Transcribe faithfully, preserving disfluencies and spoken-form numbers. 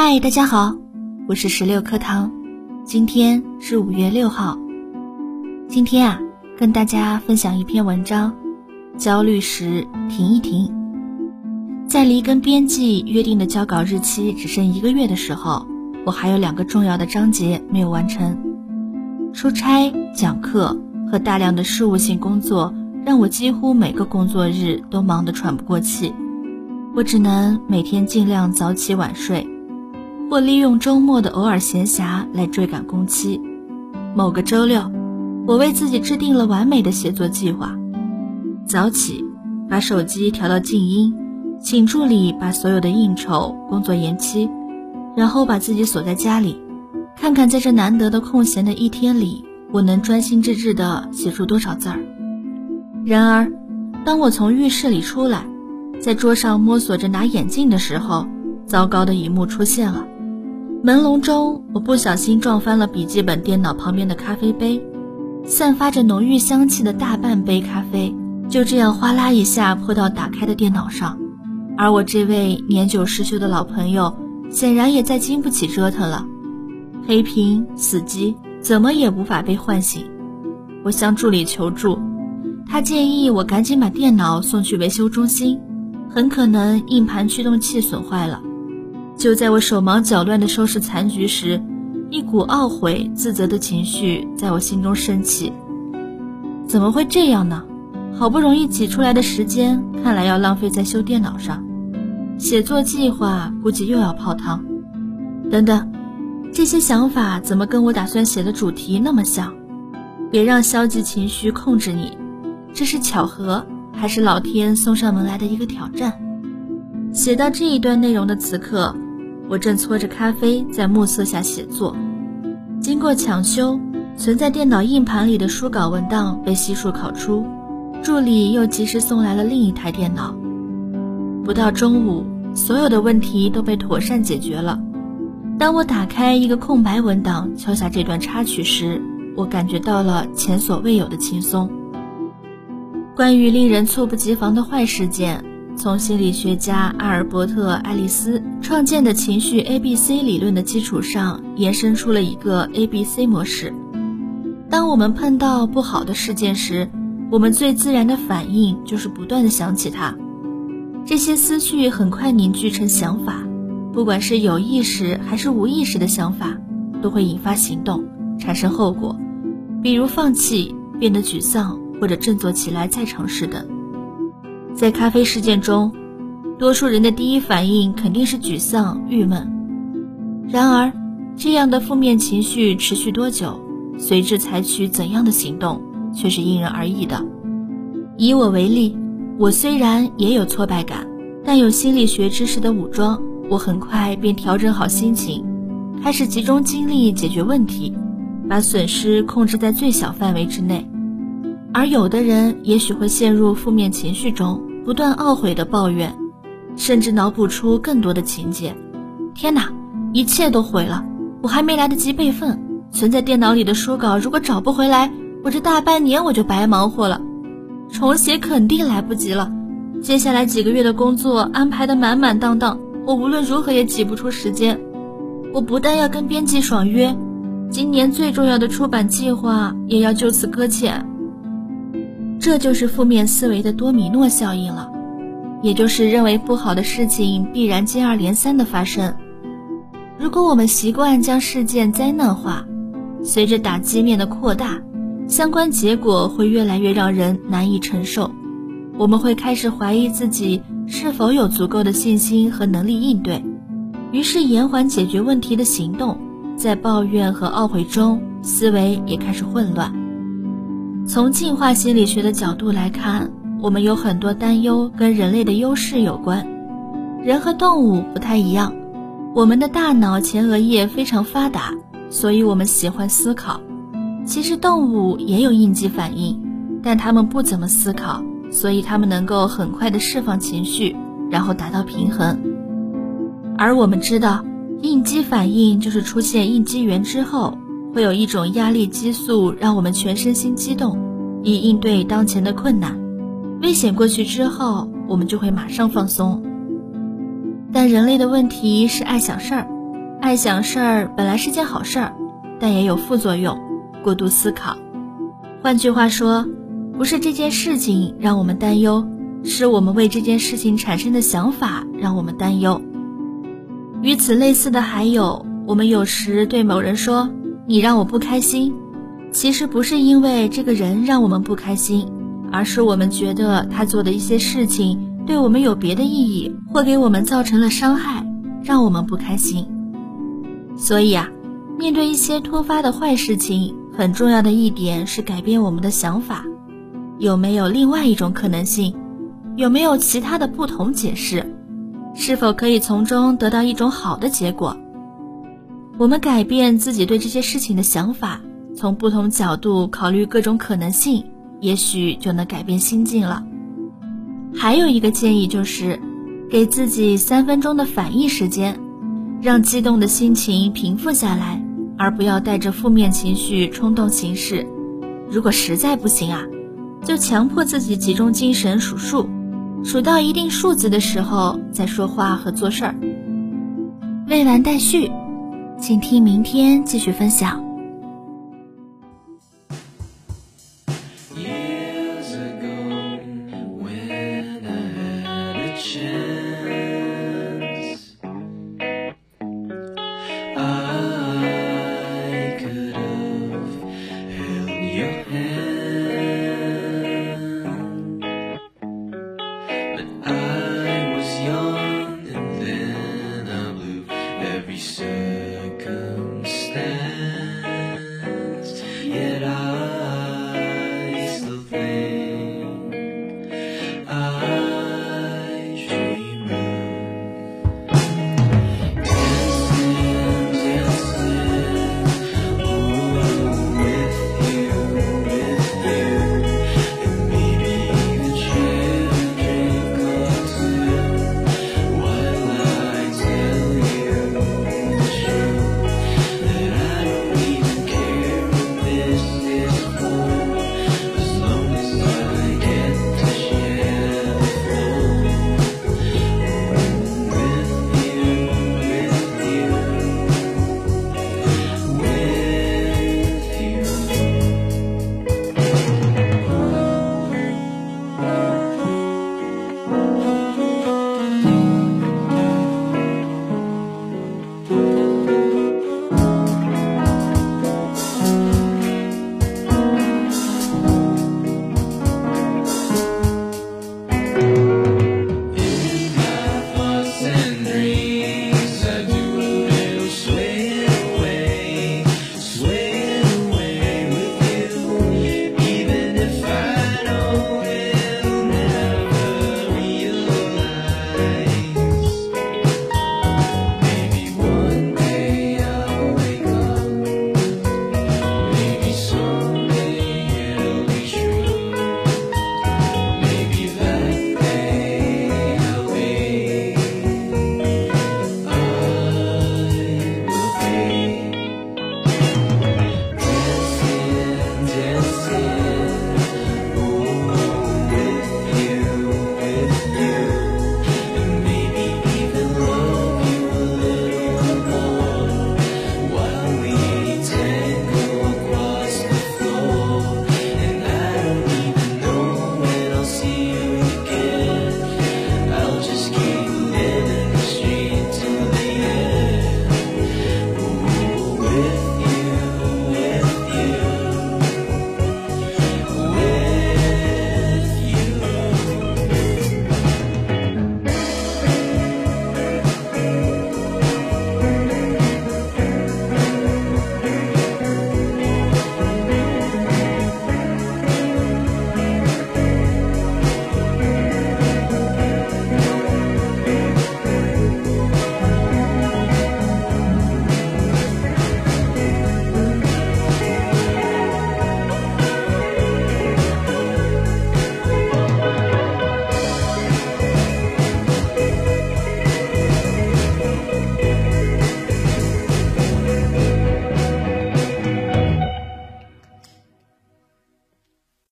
嗨，大家好，我是十六课堂，今天是五月六号。今天啊，跟大家分享一篇文章，焦虑时停一停。在离跟编辑约定的交稿日期只剩一个月的时候，我还有两个重要的章节没有完成。出差、讲课和大量的事务性工作让我几乎每个工作日都忙得喘不过气，我只能每天尽量早起晚睡，或利用周末的偶尔闲暇来追赶工期。某个周六，我为自己制定了完美的写作计划：早起，把手机调到静音，请助理把所有的应酬、工作延期，然后把自己锁在家里，看看在这难得的空闲的一天里，我能专心致志地写出多少字儿。然而，当我从浴室里出来，在桌上摸索着拿眼镜的时候，糟糕的一幕出现了。朦胧中，我不小心撞翻了笔记本电脑旁边的咖啡杯，散发着浓郁香气的大半杯咖啡就这样哗啦一下泼到打开的电脑上。而我这位年久失修的老朋友显然也再经不起折腾了，黑屏死机怎么也无法被唤醒。我向助理求助，他建议我赶紧把电脑送去维修中心，很可能硬盘驱动器损坏了。就在我手忙脚乱地收拾残局时，一股懊悔自责的情绪在我心中升起。怎么会这样呢？好不容易挤出来的时间看来要浪费在修电脑上，写作计划估计又要泡汤。等等，这些想法怎么跟我打算写的主题那么像？别让消极情绪控制你，这是巧合还是老天送上门来的一个挑战？写到这一段内容的此刻，我正搓着咖啡在暮色下写作。经过抢修，存在电脑硬盘里的书稿文档被悉数拷出，助理又及时送来了另一台电脑。不到中午，所有的问题都被妥善解决了。当我打开一个空白文档敲下这段插曲时，我感觉到了前所未有的轻松。关于令人猝不及防的坏事件，从心理学家阿尔伯特·爱丽丝创建的情绪 A B C 理论的基础上，延伸出了一个 A B C 模式。当我们碰到不好的事件时，我们最自然的反应就是不断地想起它。这些思绪很快凝聚成想法，不管是有意识还是无意识的想法，都会引发行动，产生后果，比如放弃、变得沮丧，或者振作起来再尝试等。在咖啡事件中，多数人的第一反应肯定是沮丧、郁闷。然而，这样的负面情绪持续多久，随之采取怎样的行动，却是因人而异的。以我为例，我虽然也有挫败感，但有心理学知识的武装，我很快便调整好心情，开始集中精力解决问题，把损失控制在最小范围之内。而有的人也许会陷入负面情绪中，不断懊悔地抱怨，甚至脑补出更多的情节。天哪，一切都毁了，我还没来得及备份，存在电脑里的书稿如果找不回来，我这大半年我就白忙活了，重写肯定来不及了，接下来几个月的工作安排得满满当当，我无论如何也挤不出时间。我不但要跟编辑爽约，今年最重要的出版计划也要就此搁浅。这就是负面思维的多米诺效应了，也就是认为不好的事情必然接二连三的发生。如果我们习惯将事件灾难化，随着打击面的扩大，相关结果会越来越让人难以承受。我们会开始怀疑自己是否有足够的信心和能力应对，于是延缓解决问题的行动。在抱怨和懊悔中，思维也开始混乱。从进化心理学的角度来看，我们有很多担忧跟人类的优势有关。人和动物不太一样，我们的大脑前额叶非常发达，所以我们喜欢思考。其实动物也有应激反应，但它们不怎么思考，所以它们能够很快地释放情绪，然后达到平衡。而我们知道，应激反应就是出现应激源之后，会有一种压力激素让我们全身心激动，以应对当前的困难。危险过去之后，我们就会马上放松。但人类的问题是爱想事儿，爱想事儿本来是件好事儿，但也有副作用，过度思考。换句话说，不是这件事情让我们担忧，是我们为这件事情产生的想法让我们担忧。与此类似的还有，我们有时对某人说，你让我不开心，其实不是因为这个人让我们不开心，而是我们觉得他做的一些事情对我们有别的意义，或给我们造成了伤害，让我们不开心。所以啊，面对一些突发的坏事情，很重要的一点是改变我们的想法。有没有另外一种可能性？有没有其他的不同解释？是否可以从中得到一种好的结果？我们改变自己对这些事情的想法，从不同角度考虑各种可能性，也许就能改变心境了。还有一个建议就是，给自己三分钟的反应时间，让激动的心情平复下来，而不要带着负面情绪冲动行事。如果实在不行啊，就强迫自己集中精神数数，数到一定数字的时候再说话和做事儿。未完待续，请听明天继续分享。